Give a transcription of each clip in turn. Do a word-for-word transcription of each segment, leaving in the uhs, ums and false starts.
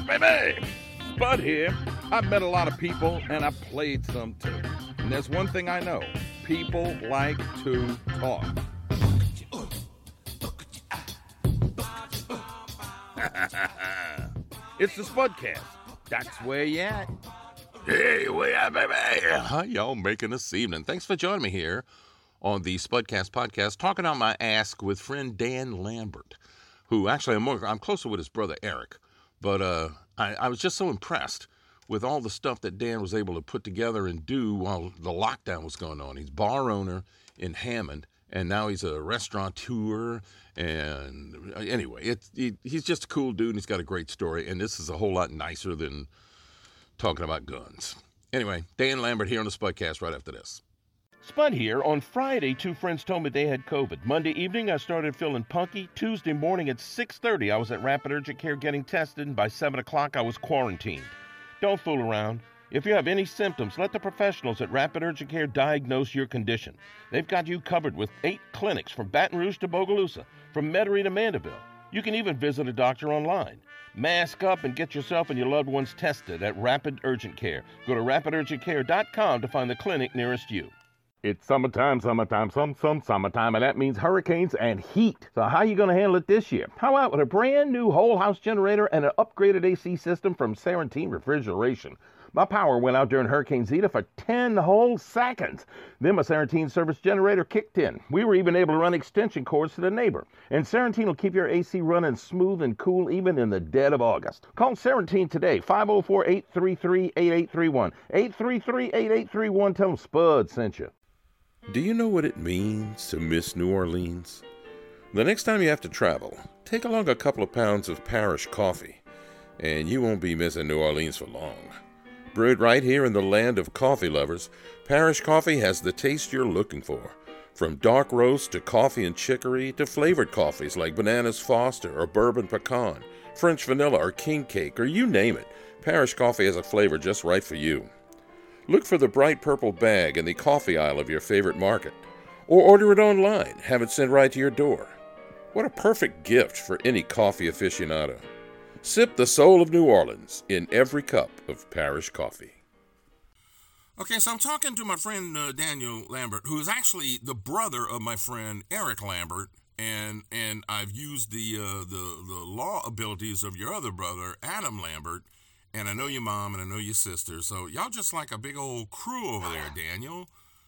Spudcast, baby! Spud here. I met a lot of people, and I played some, too. And there's one thing I know. People like to talk. It's the Spudcast. That's where you at. Hey, where you at, baby? How y'all making this evening? Thanks for joining me here on the Spudcast podcast, talking on my ass with friend Dan Lambert, who actually I'm, more, I'm closer with his brother Eric, but uh, I, I was just so impressed with all the stuff that Dan was able to put together and do while the lockdown was going on. He's bar owner in Hammond, and now he's a restaurateur. And anyway, it's, he, he's just a cool dude, and he's got a great story, and this is a whole lot nicer than talking about guns. Anyway, Dan Lambert here on the Spudcast right after this. Spud here. On Friday, two friends told me they had COVID. Monday evening, I started feeling punky. Tuesday morning at six thirty, I was at Rapid Urgent Care getting tested, and by seven o'clock, I was quarantined. Don't fool around. If you have any symptoms, let the professionals at Rapid Urgent Care diagnose your condition. They've got you covered with eight clinics from Baton Rouge to Bogalusa, from Metairie to Mandeville. You can even visit a doctor online. Mask up and get yourself and your loved ones tested at Rapid Urgent Care. Go to rapid urgent care dot com to find the clinic nearest you. It's summertime, summertime, some, some, summertime, and that means hurricanes and heat. So how are you going to handle it this year? How about with a brand new whole house generator and an upgraded A C system from Serantine Refrigeration? My power went out during Hurricane Zeta for ten whole seconds. Then my Serantine service generator kicked in. We were even able to run extension cords to the neighbor. And Serantine will keep your A C running smooth and cool even in the dead of August. Call Serantine today, five oh four, eight three three, eight eight three one. eight three three, eight eight three one. Tell them Spud sent you. Do you know what it means to miss New Orleans? The next time you have to travel, take along a couple of pounds of Parish Coffee, and you won't be missing New Orleans for long. Brewed right here in the land of coffee lovers, Parish Coffee has the taste you're looking for. From dark roast to coffee and chicory to flavored coffees like Bananas Foster or Bourbon Pecan, French Vanilla or King Cake, or you name it, Parish Coffee has a flavor just right for you. Look for the bright purple bag in the coffee aisle of your favorite market, or order it online, have it sent right to your door. What a perfect gift for any coffee aficionado. Sip the soul of New Orleans in every cup of Parish Coffee. Okay, so I'm talking to my friend uh, Daniel Lambert, who is actually the brother of my friend Eric Lambert, and and I've used the uh, the the law abilities of your other brother, Adam Lambert. And I know your mom, and I know your sister. So y'all just like a big old crew over there, Daniel.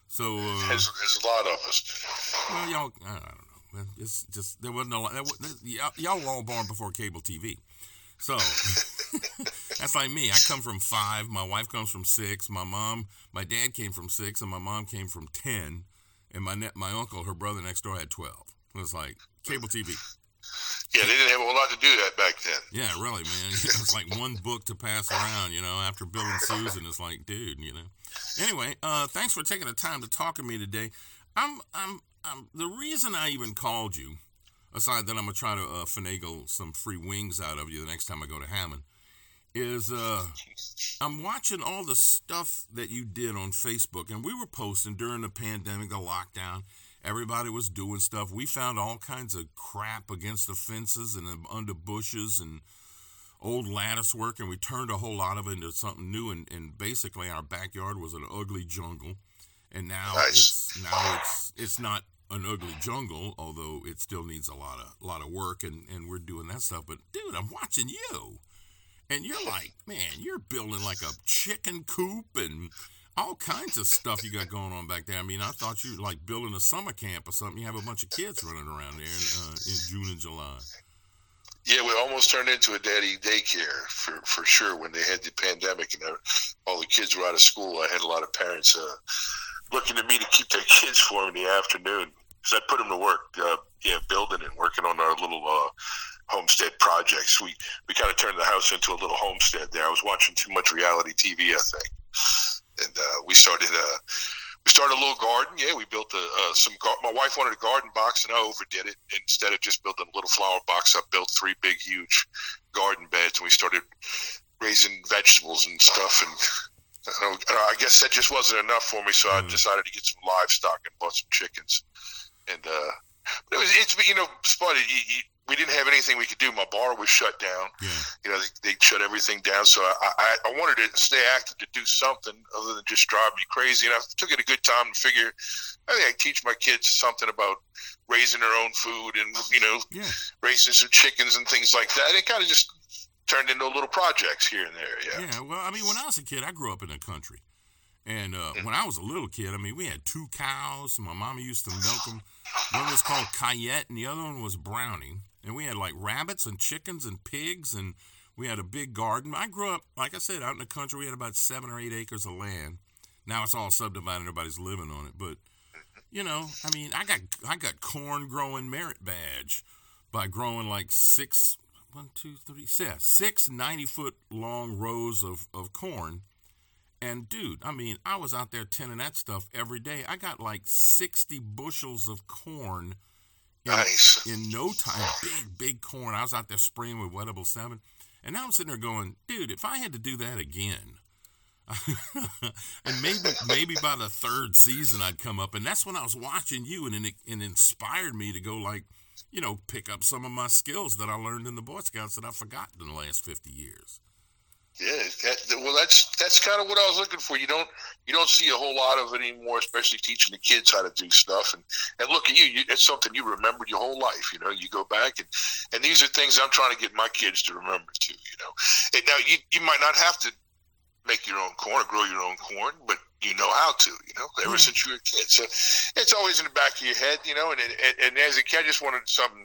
So uh, there's, there's a lot of us. Well, y'all, I don't know. It's just there wasn't a lot. There, there, y'all were all born before cable T V. So that's like me. I come from five. My wife comes from six. My mom, my dad came from six, and my mom came from ten. And my net, my uncle, her brother next door, had twelve. It was like cable T V. Yeah, they didn't have a lot to do that back then. Yeah, really, man. It's like one book to pass around, you know, after Bill and Susan. It's like, dude, you know. Anyway, uh, thanks for taking the time to talk to me today. I'm, I'm, I'm. The reason I even called you, aside that I'm going to try to uh, finagle some free wings out of you the next time I go to Hammond, is uh, I'm watching all the stuff that you did on Facebook. And we were posting during the pandemic, the lockdown. Everybody was doing stuff. We found all kinds of crap against the fences and under bushes and old lattice work, and we turned a whole lot of it into something new, and, and basically our backyard was an ugly jungle. And now nice. it's now it's it's not an ugly jungle, although it still needs a lot of a lot of work, and, and we're doing that stuff. But dude, I'm watching you, and you're like, man, you're building like a chicken coop and all kinds of stuff you got going on back there. I mean, I thought you were like building a summer camp or something. You have a bunch of kids running around there in, uh, in June and July. Yeah, we almost turned into a daddy daycare for, for sure when they had the pandemic and all the kids were out of school. I had a lot of parents uh, looking to me to keep their kids for them in the afternoon because I put them to work, uh, yeah, building and working on our little uh, homestead projects. We, we kind of turned the house into a little homestead there. I was watching too much reality T V, I think. And uh, we started uh, we started a little garden. Yeah, we built a, uh, some gar- – my wife wanted a garden box, and I overdid it. Instead of just building a little flower box, I built three big, huge garden beds, and we started raising vegetables and stuff. And I, don't, I guess that just wasn't enough for me, so I decided to get some livestock and bought some chickens. And uh, But it was, it's, you know, Spud, you, you, we didn't have anything we could do. My bar was shut down. Yeah. You know, they, they shut everything down. So I, I, I wanted to stay active, to do something other than just drive me crazy. And I took it a good time to figure, I think I teach my kids something about raising their own food and, you know, yeah. raising some chickens and things like that. And it kind of just turned into little projects here and there. Yeah. Yeah. Well, I mean, when I was a kid, I grew up in the country. And uh, mm-hmm. when I was a little kid, I mean, we had two cows. My mama used to milk them. One was called Cayette and the other one was Browning. And we had like rabbits and chickens and pigs, and we had a big garden. I grew up, like I said, out in the country. We had about seven or eight acres of land. Now it's all subdivided. Everybody's living on it. But, you know, I mean, I got I got corn growing merit badge by growing like six, one, two, three, six ninety-foot long rows of, of corn. And, dude, I mean, I was out there tending that stuff every day. I got like sixty bushels of corn. In, nice. In no time, big, big corn. I was out there spraying with Wettable seven. And now I'm sitting there going, dude, if I had to do that again, and maybe maybe by the third season I'd come up. And that's when I was watching you, and it, it inspired me to go, like, you know, pick up some of my skills that I learned in the Boy Scouts that I've forgotten in the last fifty years. Yeah, that, well, that's that's kind of what I was looking for. You don't you don't see a whole lot of it anymore, especially teaching the kids how to do stuff. And, and look at you, you, it's something you remembered your whole life. You know, you go back, and, and these are things I'm trying to get my kids to remember too. You know, and now you you might not have to make your own corn or grow your own corn, but you know how to. You know, ever mm-hmm. since you were a kid, so it's always in the back of your head. You know, and and, and as a kid, I just wanted something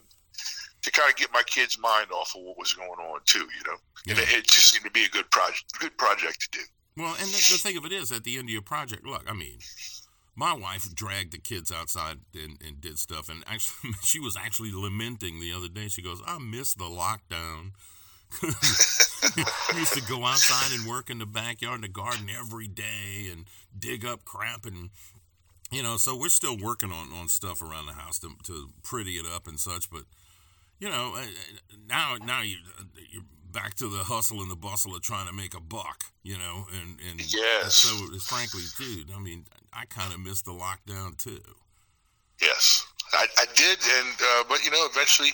to kind of get my kids' mind off of what was going on too, you know. Yeah. And it, it just seemed to be a good project, good project to do. Well, and the, the thing of it is, at the end of your project, look, I mean, my wife dragged the kids outside and, and did stuff, and actually, she was actually lamenting the other day. She goes, "I miss the lockdown." I used to go outside and work in the backyard and the garden every day and dig up crap and. You know, so we're still working on, on stuff around the house to to pretty it up and such, but. You know, now now you, you're back to the hustle and the bustle of trying to make a buck, you know, and, and yes. So frankly, dude, I mean, I kind of missed the lockdown too. Yes, I, I did. And, uh, but you know, eventually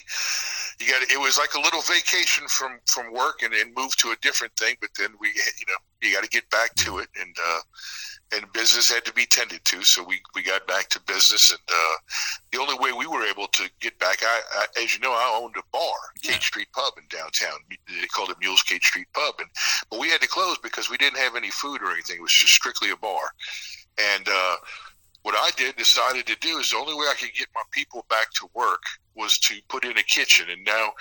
you got, it was like a little vacation from, from work and then moved to a different thing. But then we, you know, you got to get back to it, and, uh, and business had to be tended to. So we, we got back to business, and uh, the only way we were able to get back, I, I as you know, I owned a bar, yeah. Kate Street Pub in downtown. They called it Mule's Kate Street Pub. And, but we had to close because we didn't have any food or anything. It was just strictly a bar. And uh, what I did, decided to do, is the only way I could get my people back to work was to put in a kitchen. And now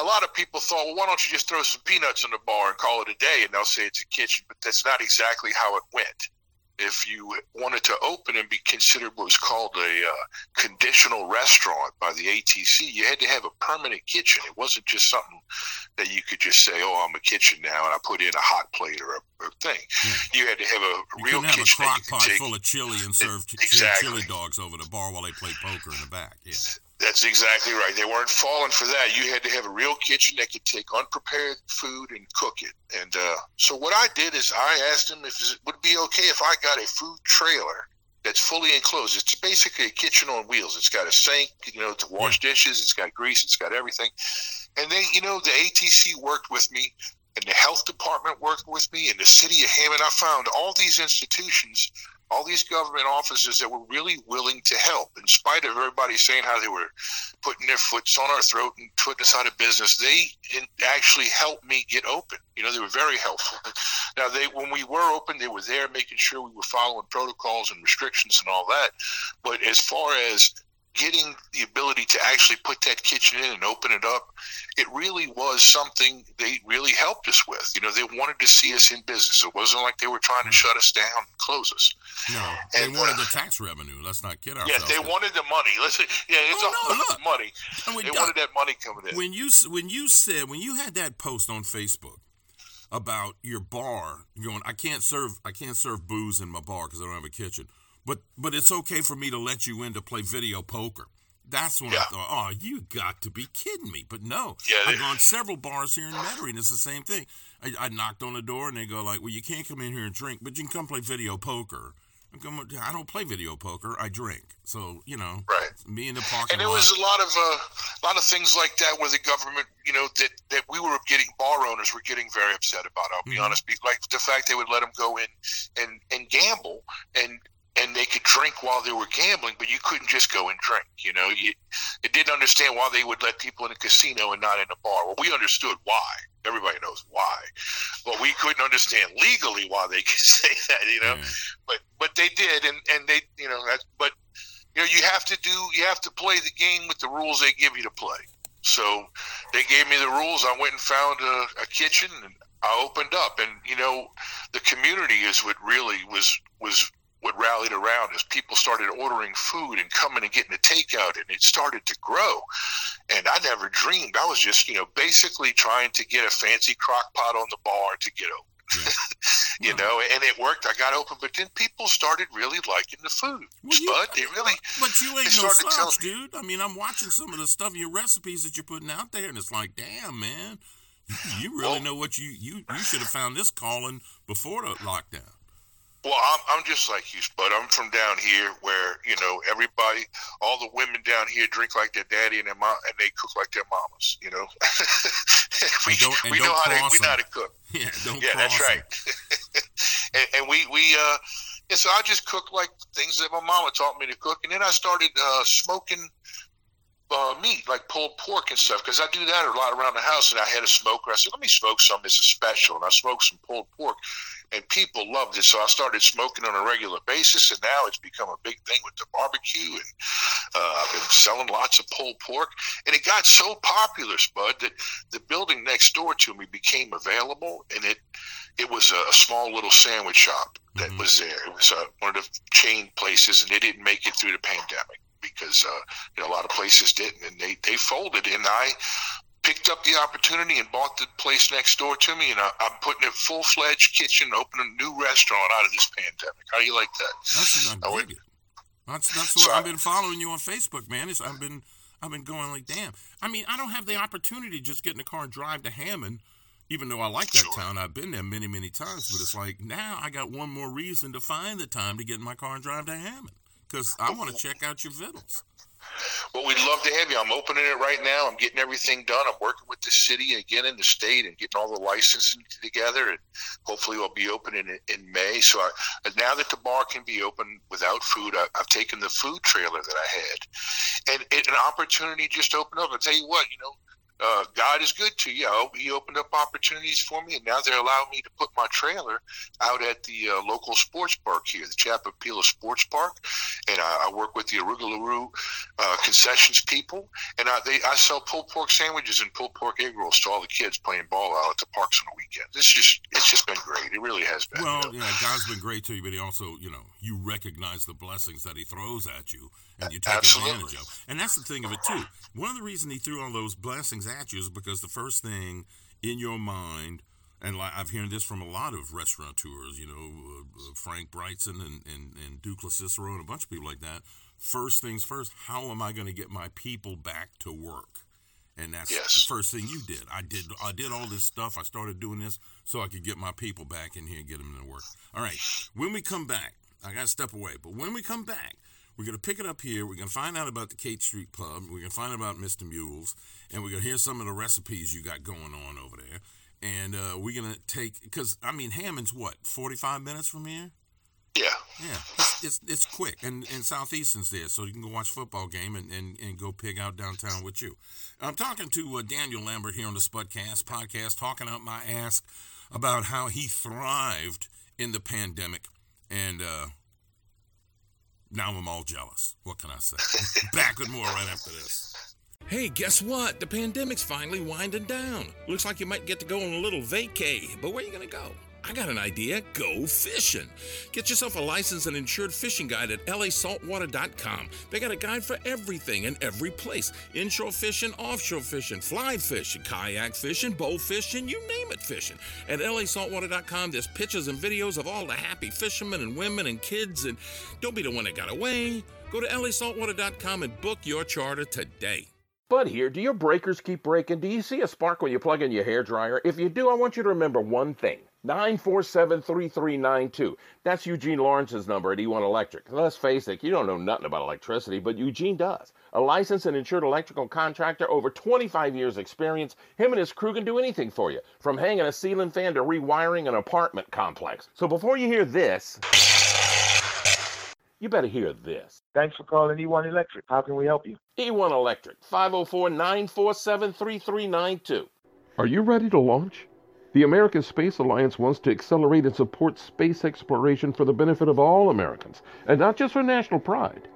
a lot of people thought, well, why don't you just throw some peanuts in the bar and call it a day, and they'll say it's a kitchen. But that's not exactly how it went. If you wanted to open and be considered what was called a uh, conditional restaurant by the A T C, you had to have a permanent kitchen. It wasn't just something that you could just say, oh, I'm a kitchen now, and I put in a hot plate or a, or thing. Yeah. You had to have a you real have kitchen. You have a crock pot take, full of chili and serve it, exactly. chili dogs over the bar while they played poker in the back. Yeah. That's exactly right. They weren't falling for that. You had to have a real kitchen that could take unprepared food and cook it. And uh, so what I did is I asked them if it would be okay if I got a food trailer that's fully enclosed. It's basically a kitchen on wheels. It's got a sink, you know, to wash dishes. It's got grease. It's got everything. And they, you know, the A T C worked with me, and the health department worked with me, and the city of Hammond. I found all these institutions, all these government offices that were really willing to help. In spite of everybody saying how they were putting their foots on our throat and putting us out of business, they actually helped me get open. You know, they were very helpful. Now, they, when we were open, they were there making sure we were following protocols and restrictions and all that. But as far as getting the ability to actually put that kitchen in and open it up, it really was something they really helped us with. You know, they wanted to see us in business. It wasn't like they were trying to shut us down and close us. No, they and, wanted uh, the tax revenue. Let's not kid ourselves. Yeah, they wanted the money. Let's yeah, it's oh, all no, about the money. I mean, they Doc, wanted that money coming in. When you when you said when you had that post on Facebook about your bar going, I can't serve I can't serve booze in my bar because I don't have a kitchen. But but it's okay for me to let you in to play video poker. That's when yeah. I thought, oh, you got to be kidding me. But no, yeah, I've gone several bars here in Metairie, and it's the same thing. I, I knocked on the door, and they go like, well, you can't come in here and drink, but you can come play video poker. I don't play video poker. I drink. So, you know, right. Me in the parking lot. And there lot. was a lot of uh, a lot of things like that where the government, you know, that, that we were getting, bar owners were getting very upset about, I'll be mm-hmm. honest. Like the fact they would let them go in and, and gamble, and and they could drink while they were gambling, but you couldn't just go and drink, you know. You, it didn't understand why they would let people in a casino and not in a bar. Well, we understood why. Everybody knows why. But we couldn't understand legally why they could say that, you know. Yeah. But but they did, and, and they, you know, that's, but, you know, you have to do, you have to play the game with the rules they give you to play. So they gave me the rules. I went and found a, a kitchen, and I opened up. And, you know, the community is what really was was what rallied around is people started ordering food and coming and getting a takeout, and it started to grow. And I never dreamed. I was just, you know, basically trying to get a fancy crock pot on the bar to get open. Yeah. you wow. know, and it worked. I got open, but then people started really liking the food. Well, you, but they really But you ain't no slouch, dude. I mean, I'm watching some of the stuff, your recipes that you're putting out there, and it's like, damn, man, you really well, know what you, you, you should have found this calling before the lockdown. Well, I'm, I'm just like you, Spud. I'm from down here where, you know, everybody, all the women down here drink like their daddy and their mom, and they cook like their mamas, you know. we and don't, and we don't know how to, we know how to cook. Yeah, don't yeah that's right. and, and we, we uh, and so I just cooked like things that my mama taught me to cook. And then I started uh, smoking uh, meat, like pulled pork and stuff, because I do that a lot around the house. And I had a smoker. I said, let me smoke some as a special. And I smoked some pulled pork. And people loved it, so I started smoking on a regular basis, and now it's become a big thing with the barbecue, and uh, I've been selling lots of pulled pork. And it got so popular, Spud, that the building next door to me became available, and it it was a, a small little sandwich shop that mm-hmm. was there. It was uh, one of the chain places, and they didn't make it through the pandemic because uh, you know, a lot of places didn't, and they, they folded, and I picked up the opportunity and bought the place next door to me, and I, I'm putting a full-fledged kitchen, opening a new restaurant out of this pandemic. How do you like that? That's what I would, That's, that's what so I've I, been following you on Facebook, man. It's, I've been I've been going like, damn. I mean, I don't have the opportunity to just get in the car and drive to Hammond, even though I like that sure. town. I've been there many, many times, but it's like now I got one more reason to find the time to get in my car and drive to Hammond because I want to check out your vittles. Well, we'd love to have you. I'm opening it right now. I'm getting everything done. I'm working with the city and again in the state and getting all the licensing together. And hopefully we'll be open in, in May. So I, now that the bar can be open without food, I, I've taken the food trailer that I had. And it, an opportunity just opened up. I'll tell you what, you know, uh, God is good to you. I, he opened up opportunities for me. And now they're allowing me to put my trailer out at the uh, local sports park here, the Chappapilla Sports Park. And I, I work with the Arugula Roo uh, concessions people, and I, they, I sell pulled pork sandwiches and pulled pork egg rolls to all the kids playing ball out at the parks on the weekend. It's just, it's just been great. It really has been. Well, you know? yeah, God's been great to you, but he also, you know, you recognize the blessings that he throws at you, and you take Absolutely. advantage of. And that's the thing of it too. One of the reasons he threw all those blessings at you is because the first thing in your mind. And I've heard this from a lot of restaurateurs, you know, uh, Frank Brightson and, and, and Duke LaCicero and a bunch of people like that. First things first, how am I going to get my people back to work? And that's yes. the first thing you did. I did I did all this stuff. I started doing this so I could get my people back in here and get them to work. All right, when we come back, I got to step away. But when we come back, we're going to pick it up here. We're going to find out about the Kate Street Pub. We're going to find out about Mister Mule's. And we're going to hear some of the recipes you got going on over there. And uh, we're going to take, because, I mean, Hammond's what, forty-five minutes from here? Yeah. Yeah, it's it's, it's quick. And, and Southeastern's there, so you can go watch a football game and, and, and go pig out downtown with you. I'm talking to uh, Daniel Lambert here on the Spudcast podcast, talking out my ass about how he thrived in the pandemic. And uh, now I'm all jealous. What can I say? Back with more right after this. Hey, guess what? The pandemic's finally winding down. Looks like you might get to go on a little vacay, but where are you going to go? I got an idea. Go fishing. Get yourself a licensed and insured fishing guide at L A saltwater dot com. They got a guide for everything and every place. Inshore fishing, offshore fishing, fly fishing, kayak fishing, bow fishing, you name it fishing. At L A saltwater dot com, there's pictures and videos of all the happy fishermen and women and kids, and don't be the one that got away. Go to L A saltwater dot com and book your charter today. Bud here. Do your breakers keep breaking? Do you see a spark when you plug in your hairdryer? If you do, I want you to remember one thing. nine four seven, three three nine two. That's Eugene Lawrence's number at E one Electric. Let's face it, you don't know nothing about electricity, but Eugene does. A licensed and insured electrical contractor, over twenty-five years experience, him and his crew can do anything for you, from hanging a ceiling fan to rewiring an apartment complex. So before you hear this, you better hear this. Thanks for calling E one Electric. How can we help you? E one Electric, five oh four, nine four seven, three three nine two. Are you ready to launch? The American Space Alliance wants to accelerate and support space exploration for the benefit of all Americans, and not just for national pride.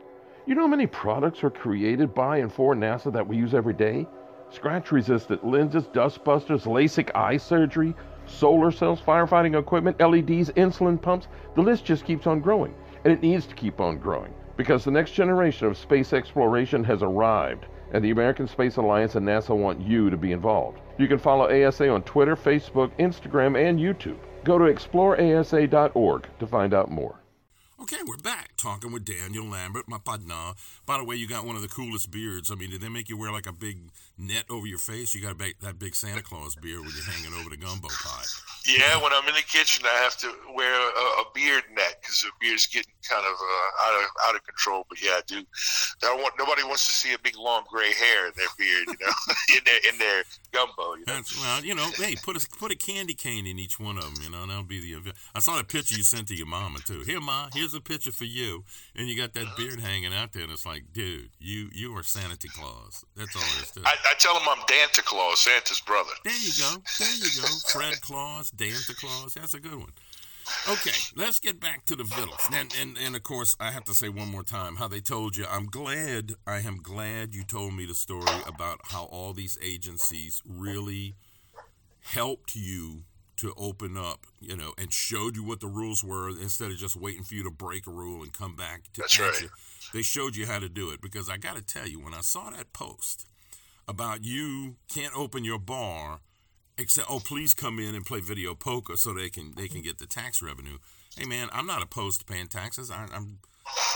You know how many products are created by and for NASA that we use every day? Scratch-resistant lenses, dustbusters, LASIK eye surgery, solar cells, firefighting equipment, L E Ds, insulin pumps. The list just keeps on growing, and it needs to keep on growing, because the next generation of space exploration has arrived, and the American Space Alliance and NASA want you to be involved. You can follow A S A on Twitter, Facebook, Instagram, and YouTube. Go to explore A S A dot org to find out more. Okay, we're back talking with Daniel Lambert, my partner. By the way, you got one of the coolest beards. I mean, did they make you wear like a big net over your face? You got that big Santa Claus beard when you're hanging over the gumbo pot. Yeah, when I'm in the kitchen, I have to wear a, a beard net because the beard's getting kind of uh, out of out of control. But yeah, I do. I want, nobody wants to see a big long gray hair in their beard, you know, in their in their gumbo. You know? That's, well, you know, hey, put a put a candy cane in each one of them, you know, and that'll be the. I saw the picture you sent to your mama too. Here, Ma, here's a picture for you, and you got that uh-huh. beard hanging out there, and it's like, dude, you you are Santa Claus. That's all it is to it. I, I tell him I'm Danta Claus, Santa's brother. There you go, there you go, Fred Claus. Danta Claus, that's a good one. Okay, let's get back to the vittles. And, and and of course, I have to say one more time how they told you. I'm glad, I am glad you told me the story about how all these agencies really helped you to open up, you know, and showed you what the rules were instead of just waiting for you to break a rule and come back to that's right. You. They showed you how to do it, because I got to tell you, when I saw that post about you can't open your bar except, oh, please come in and play video poker so they can they can get the tax revenue. Hey, man, I'm not opposed to paying taxes. I, I'm,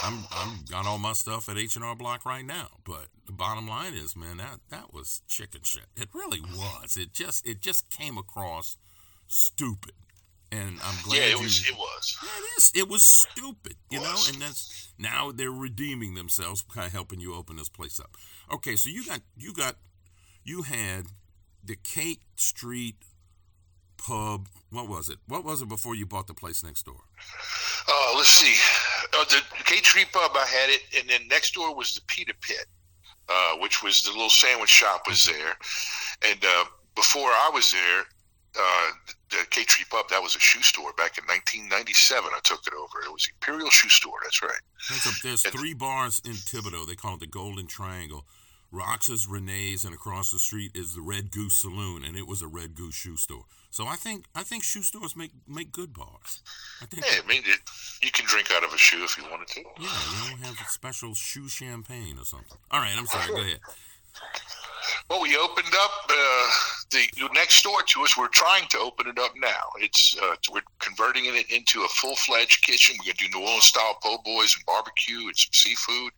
I'm, I'm got all my stuff at H and R Block right now. But the bottom line is, man, that that was chicken shit. It really was. It just it just came across stupid. And I'm glad. Yeah, it was. You, it was. Yeah, it is. It was stupid, you know. And that's now they're redeeming themselves, kind of helping you open this place up. Okay, so you got you got you had. The Kate Street Pub, what was it? What was it before you bought the place next door? Uh, let's see. Uh, the Kate Street Pub, I had it, and then next door was the Pita Pit, uh, which was the little sandwich shop was there. And uh, before I was there, uh, the Kate Street Pub, that was a shoe store back in nineteen ninety-seven. I took it over. It was Imperial Shoe Store. That's right. There's, a, there's and, three bars in Thibodaux. They call it the Golden Triangle. Rox's, Renee's, and across the street is the Red Goose Saloon, and it was a Red Goose shoe store. So I think I think shoe stores make, make good bars. I think yeah, I mean, it, you can drink out of a shoe if you wanted to. Yeah, you don't have a special shoe champagne or something. All right, I'm sorry, go ahead. Well, we opened up uh, the next door to us. We're trying to open it up now. It's uh, we're converting it into a full-fledged kitchen. We're going to do New Orleans-style po' boys and barbecue and some seafood.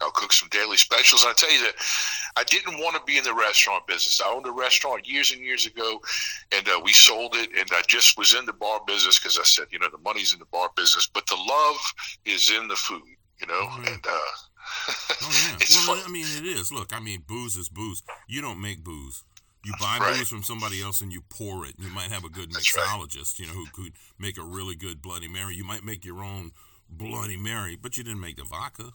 I'll cook some daily specials. And I tell you that I didn't want to be in the restaurant business. I owned a restaurant years and years ago, and uh, we sold it, and I just was in the bar business because I said, you know, the money's in the bar business, but the love is in the food, you know, mm-hmm. and uh oh, yeah. It's well, fun. I mean, it is. Look, I mean, booze is booze. You don't make booze. You buy right. booze from somebody else and you pour it. You might have a good That's mixologist, right. you know, who could make a really good Bloody Mary. You might make your own Bloody Mary, but you didn't make the vodka,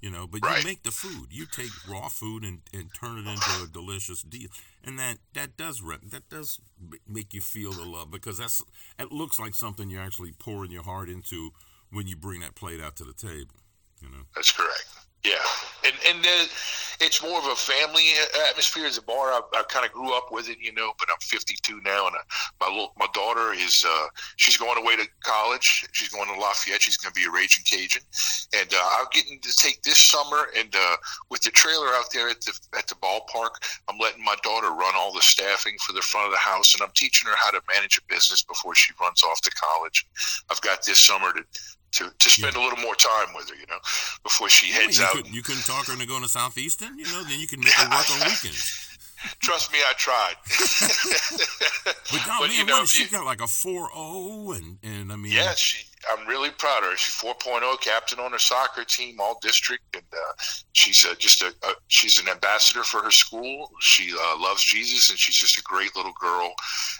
you know. But right. you make the food. You take raw food and, and turn it into a delicious deal. And that, that does that does make you feel the love, because that's it looks like something you're actually pouring your heart into when you bring that plate out to the table, you know. That's correct. Yeah, and and uh, it's more of a family atmosphere as a bar. I, I kind of grew up with it, you know. But I'm fifty-two now, and I, my little, my daughter is uh, she's going away to college. She's going to Lafayette. She's going to be a Raging Cajun, and uh, I'm getting to take this summer. And uh, with the trailer out there at the at the ballpark, I'm letting my daughter run all the staffing for the front of the house, and I'm teaching her how to manage a business before she runs off to college. I've got this summer to. to to spend yeah. a little more time with her, you know, before she heads yeah, you out. Could, you couldn't talk her into going to Southeastern, you know, then you can make her work on weekends. Trust me, I tried. But, God, but man, you know, what, she you, got like a four oh, and, and I mean, yeah, she. I'm really proud of her. She's four point oh captain on her soccer team, all district, and uh, she's uh, just a, a she's an ambassador for her school. She uh, loves Jesus, and she's just a great little girl,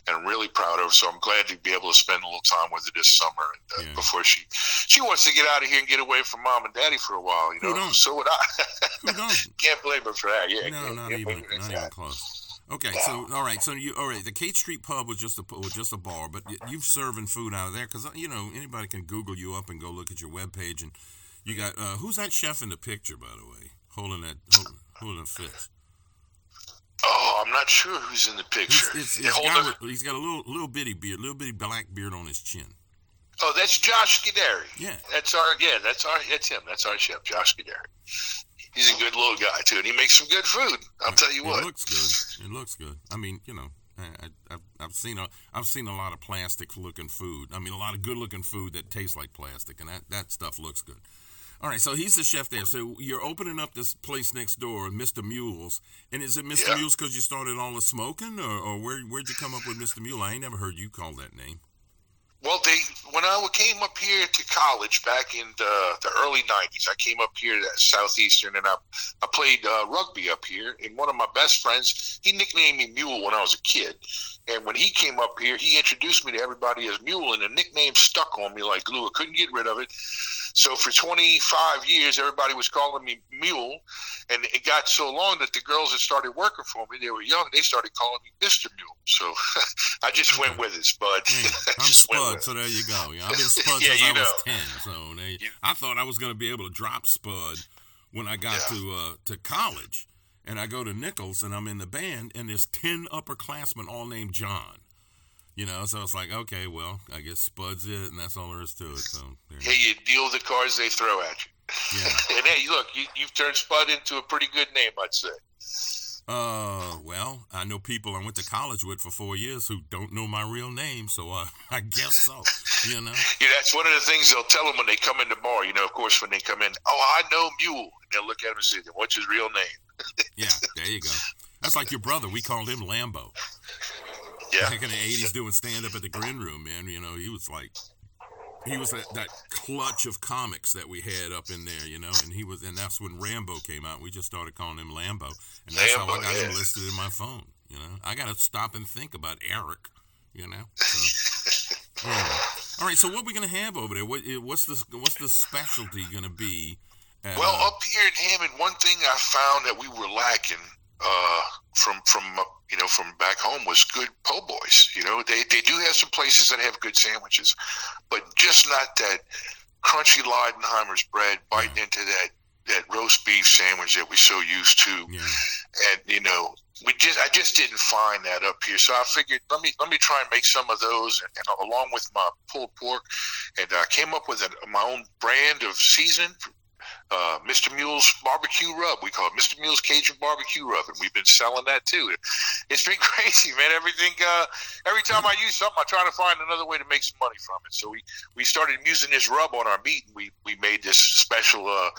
and I'm really proud of her. So I'm glad to be able to spend a little time with her this summer and, uh, yeah. before she she wants to get out of here and get away from mom and daddy for a while. You know, so would I. Who doesn't? Can't blame her for that. Yeah, no, not even, not even close. Okay, so all right, so you all right. The Kate Street Pub was just a was just a bar, but you've serving food out of there because you know anybody can Google you up and go look at your webpage, and you got uh, who's that chef in the picture, by the way, holding that holding, holding a fish? Oh, I'm not sure who's in the picture. It's, it's, it's yeah, guy, he's got a little little bitty beard, little bitty black beard on his chin. Oh, that's Josh Guderian. Yeah, that's our yeah, that's our that's him. That's our chef, Josh Guderian. He's a good little guy, too, and he makes some good food. I'll tell you what. It looks good. It looks good. I mean, you know, I, I, I've seen a, I've seen a lot of plastic-looking food. I mean, a lot of good-looking food that tastes like plastic, and that, that stuff looks good. All right, so he's the chef there. So you're opening up this place next door, Mister Mule's. And is it Mister Yeah. Mule's because you started all the smoking, or, or where, where'd you come up with Mister Mule? I ain't never heard you call that name. Well, they when I came up here to college back in the, the early nineties, I came up here to Southeastern, and I I played uh, rugby up here. And one of my best friends, he nicknamed me Mule when I was a kid. And when he came up here, he introduced me to everybody as Mule, and the nickname stuck on me like glue. I couldn't get rid of it. So for twenty-five years, everybody was calling me Mule. And it got so long that the girls that started working for me, they were young, they started calling me Mister Mule. So I just went with it, Spud. Yeah, I'm Spud, so there you go. Yeah, I've been Spud yeah, since I know. was ten. So they, yeah. I thought I was going to be able to drop Spud when I got yeah. to uh, to college. And I go to Nicholls, and I'm in the band, and there's ten upperclassmen all named John. You know, so it's like, okay, well, I guess Spud's it, and that's all there is to it. So there. Hey, you deal the cards they throw at you. Yeah. And hey, look, you, you've turned Spud into a pretty good name, I'd say. Uh, well, I know people I went to college with for four years who don't know my real name, so uh, I guess so, you know. Yeah, that's one of the things they'll tell them when they come in the bar, you know, of course, when they come in, oh, I know Mule. And they'll look at him and say, what's his real name? Yeah, there you go. That's like your brother. We called him Lambo. Yeah. Back in the eighties doing stand-up at the Grin Room, man, you know, he was like... He was that, that clutch of comics that we had up in there, you know, and he was, and that's when Rambo came out. We just started calling him Lambo, and that's Lambo, how I got yeah. him listed in my phone. You know, I got to stop and think about Eric. You know. So, anyway. All right, so what are we gonna have over there? What what's the what's the specialty gonna be? At, well, uh, up here in Hammond, one thing I found that we were lacking uh, from from. Uh, you know, from back home was good po' boys. You know, they, they do have some places that have good sandwiches, but just not that crunchy Leidenheimer's bread biting yeah. into that, that roast beef sandwich that we're so used to. Yeah. And, you know, we just I just didn't find that up here. So I figured, let me let me try and make some of those, and, and along with my pulled pork. And I came up with a, my own brand of seasoning, Uh, Mister Mule's Barbecue Rub. We call it Mister Mule's Cajun Barbecue Rub, and we've been selling that too. It's been crazy, man. Everything, uh, every time I use something, I try to find another way to make some money from it. So we, we started using this rub on our meat, and we, we made this special uh,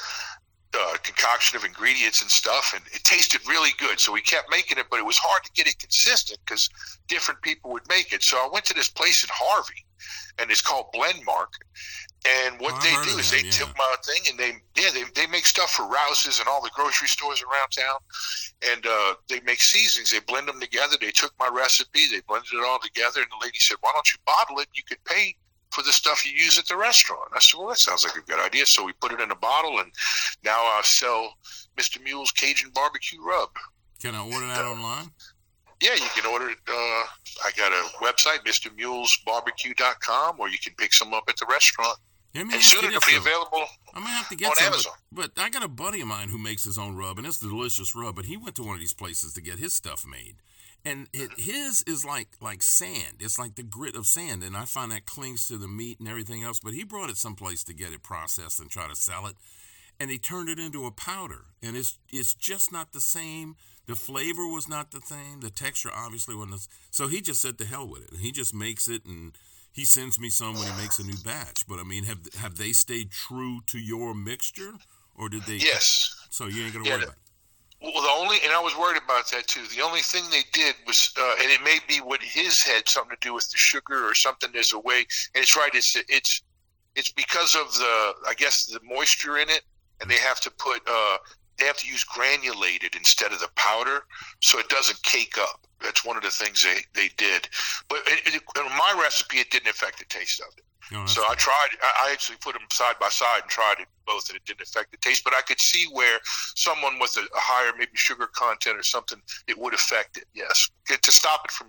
uh, concoction of ingredients and stuff, and it tasted really good. So we kept making it, but it was hard to get it consistent because different people would make it. So I went to this place in Harvey, and it's called Blend Market. And what well, they do is that, they yeah. tip my thing, and they yeah they they make stuff for Rouse's and all the grocery stores around town, and uh, they make seasonings. They blend them together. They took my recipe, they blended it all together, and the lady said, "Why don't you bottle it? You could pay for the stuff you use at the restaurant." I said, "Well, that sounds like a good idea." So we put it in a bottle, and now I sell Mister Mule's Cajun Barbecue Rub. Can I order that uh, online? Yeah, you can order it. Uh, I got a website, mister mules barbecue dot com, or you can pick some up at the restaurant. Yeah, and soon it'll be available I'm gonna have to get on some, Amazon. But, but I got a buddy of mine who makes his own rub, and it's a delicious rub, but he went to one of these places to get his stuff made. And it, his is like like sand. It's like the grit of sand, and I find that clings to the meat and everything else. But he brought it someplace to get it processed and try to sell it, and they turned it into a powder. And it's it's just not the same. The flavor was not the same. The texture obviously wasn't the same. So he just said to hell with it. And he just makes it, and... He sends me some when he makes a new batch, but I mean, have have they stayed true to your mixture, or did they? Yes. So you ain't gonna yeah, worry about it. Well, the only, and I was worried about that too. The only thing they did was, uh, and it may be what his had something to do with the sugar or something. There's a way, and it's right. It's it's it's because of the, I guess, the moisture in it, and they have to put, uh, they have to use granulated instead of the powder, so it doesn't cake up. That's one of the things they, they did. But it, it, in my recipe, it didn't affect the taste of it. Oh, so I tried, I actually put them side by side and tried it both, and it didn't affect the taste. But I could see where someone with a, a higher maybe sugar content or something, it would affect it, yes, to stop it from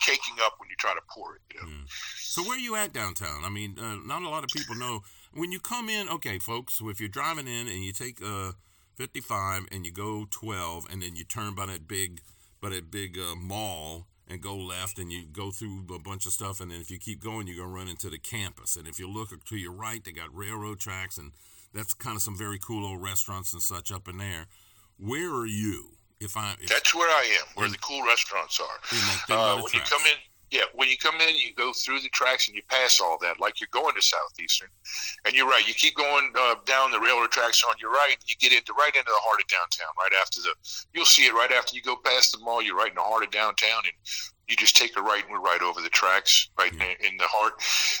caking up when you try to pour it. You know? Mm. So where are you at downtown? I mean, uh, not a lot of people know. When you come in, okay, folks, so if you're driving in and you take uh, fifty-five and you go twelve and then you turn by that big, by that big uh, mall, and go left, and you go through a bunch of stuff, and then if you keep going, you're going to run into the campus. And if you look to your right, they got railroad tracks, and that's kind of some very cool old restaurants and such up in there. Where are you? If I if, That's where I am, where in, the cool restaurants are. Uh, when tracks. you come in, yeah, when you come in, you go through the tracks, and you pass all that, like you're going to Southeastern. And you're right, you keep going uh, down the railroad tracks on your right, and you get into right into the heart of downtown, right after the, you'll see it right after you go past the mall, you're right in the heart of downtown, and you just take a right, and we're right over the tracks, right yeah. in, in the heart.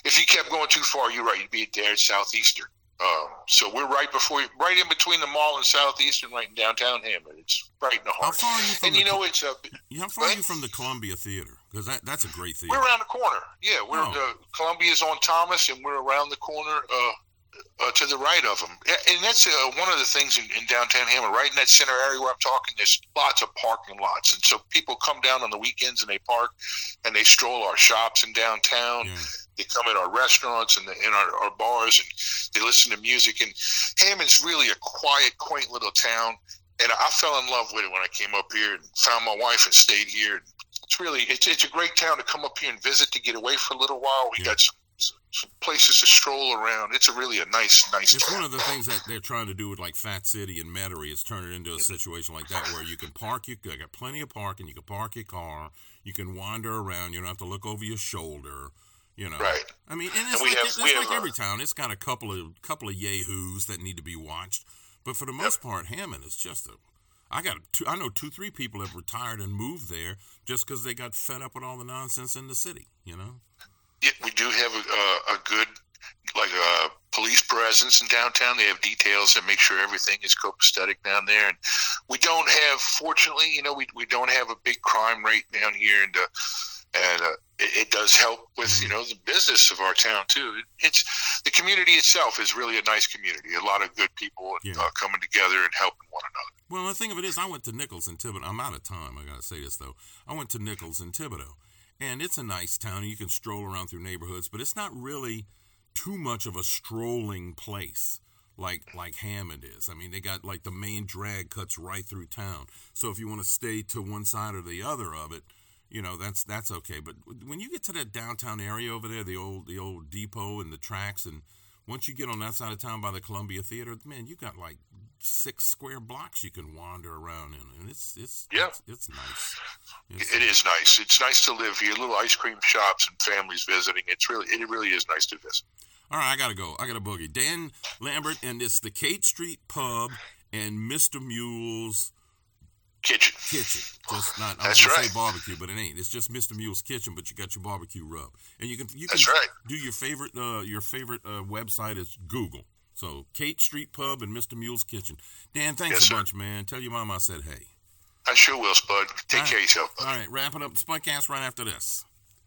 If you kept going too far, you're right, you'd be there at Southeastern. Um, so we're right before, right in between the mall and Southeastern, right in downtown Hammond. It's right in the heart. How far are you from and the, you know, it's a, how far are you from the Columbia Theater? Because that, that's a great theater. We're around the corner. Yeah, we're oh. the Columbia's on Thomas, and we're around the corner uh, uh, to the right of them. And that's uh, one of the things in, in downtown Hammond, right in that center area where I'm talking. There's lots of parking lots, and so people come down on the weekends and they park, and they stroll our shops in downtown. Yeah. They come in our restaurants and the, in our, our bars, and they listen to music. And Hammond's really a quiet, quaint little town. And I fell in love with it when I came up here and found my wife and stayed here. It's really, it's it's a great town to come up here and visit, to get away for a little while. We yeah. got some, some places to stroll around. It's a really a nice, nice it's town. It's one of the things that they're trying to do with like Fat City and Metairie is turn it into a situation like that where you can park, you got plenty of parking, you can park your car, you can wander around, you don't have to look over your shoulder. You know, right. I mean, and it's and like, have, it's like every a, town. It's got a couple of couple of yahoos that need to be watched, but for the most yep. part, Hammond is just a. I got two, I know two, three people have retired and moved there just because they got fed up with all the nonsense in the city. You know, yeah, we do have a, a good like a police presence in downtown. They have details that make sure everything is copacetic down there, and we don't have. Fortunately, you know, we we don't have a big crime rate down here, and. Uh, And uh, it, it does help with, you know, the business of our town, too. It, it's the community itself is really a nice community. A lot of good people yeah. uh, coming together and helping one another. Well, the thing of it is, I went to Nicholls and Thibodaux. I'm out of time. I got to say this, though. I went to Nicholls and Thibodaux, and it's a nice town. You can stroll around through neighborhoods, but it's not really too much of a strolling place like like Hammond is. I mean, they got like the main drag cuts right through town. So if you want to stay to one side or the other of it, you know, that's that's okay. But when you get to that downtown area over there, the old the old depot and the tracks, and once you get on that side of town by the Columbia Theater, man, you got like six square blocks you can wander around in, and it's it's yeah. it's, it's nice. It's, it is nice. It's nice to live here. Little ice cream shops and families visiting. It's really it really is nice to visit. All right, I gotta go. I gotta boogie. Dan Lambert, and it's the Kate Street Pub and Mister Mule's Kitchen. Kitchen. Just not, I was going right. to say barbecue, but it ain't. It's just Mister Mule's Kitchen, but you got your barbecue rub. And you can you That's can right. do your favorite uh, your favorite uh, website is Google. So Kate Street Pub and Mister Mule's Kitchen. Dan, thanks yes, a sir. bunch, man. Tell your mom I said hey. I sure will, Spud. Take right. care of yourself. Buddy. All right, wrapping up the Spudcast right after this.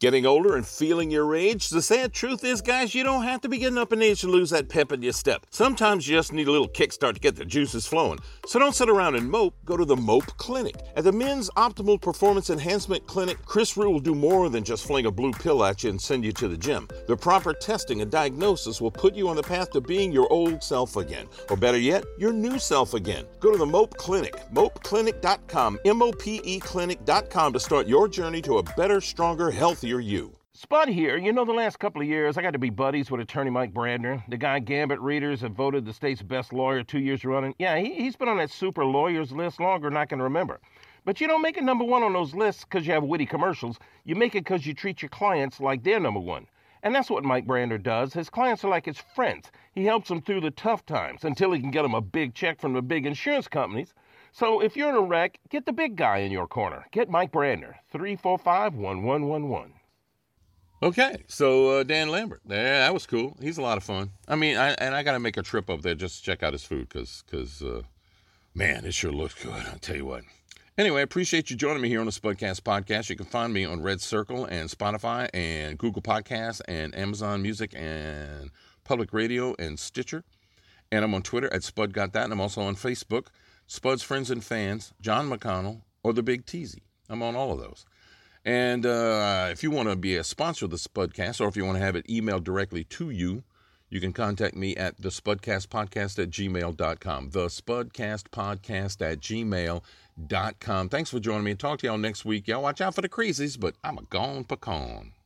Getting older and feeling your age? The sad truth is, guys, you don't have to be getting up in age to lose that pep in your step. Sometimes you just need a little kickstart to get the juices flowing. So don't sit around and mope. Go to the Mope Clinic. At the Men's Optimal Performance Enhancement Clinic, Chris Rue will do more than just fling a blue pill at you and send you to the gym. The proper testing and diagnosis will put you on the path to being your old self again. Or better yet, your new self again. Go to the Mope Clinic, mope clinic dot com, M O P E clinic dot com to start your journey to a better, stronger, healthier you. Spud here. You know, the last couple of years, I got to be buddies with attorney Mike Brandner. The guy Gambit readers have voted the state's best lawyer two years running. Yeah, he, he's been on that super lawyers list longer than I can remember. But you don't make it number one on those lists because you have witty commercials. You make it because you treat your clients like they're number one. And that's what Mike Brandner does. His clients are like his friends. He helps them through the tough times until he can get them a big check from the big insurance companies. So if you're in a wreck, get the big guy in your corner. Get Mike Brandner, three four five, one one one one. Okay, so uh, Dan Lambert, yeah, that was cool. He's a lot of fun. I mean, I, and I got to make a trip up there just to check out his food because, cause, uh, man, it sure looks good, I'll tell you what. Anyway, I appreciate you joining me here on the Spudcast Podcast. You can find me on Red Circle and Spotify and Google Podcasts and Amazon Music and Public Radio and Stitcher. And I'm on Twitter at Spud Got That, and I'm also on Facebook, Spud's Friends and Fans, John McConnell, or The Big Teasy. I'm on all of those. And uh, if you want to be a sponsor of the Spudcast, or if you want to have it emailed directly to you, you can contact me at the spudcast podcast at gmail dot com. the spudcast podcast at gmail dot com. Thanks for joining me, and talk to y'all next week. Y'all watch out for the crazies, but I'm a gone pecan.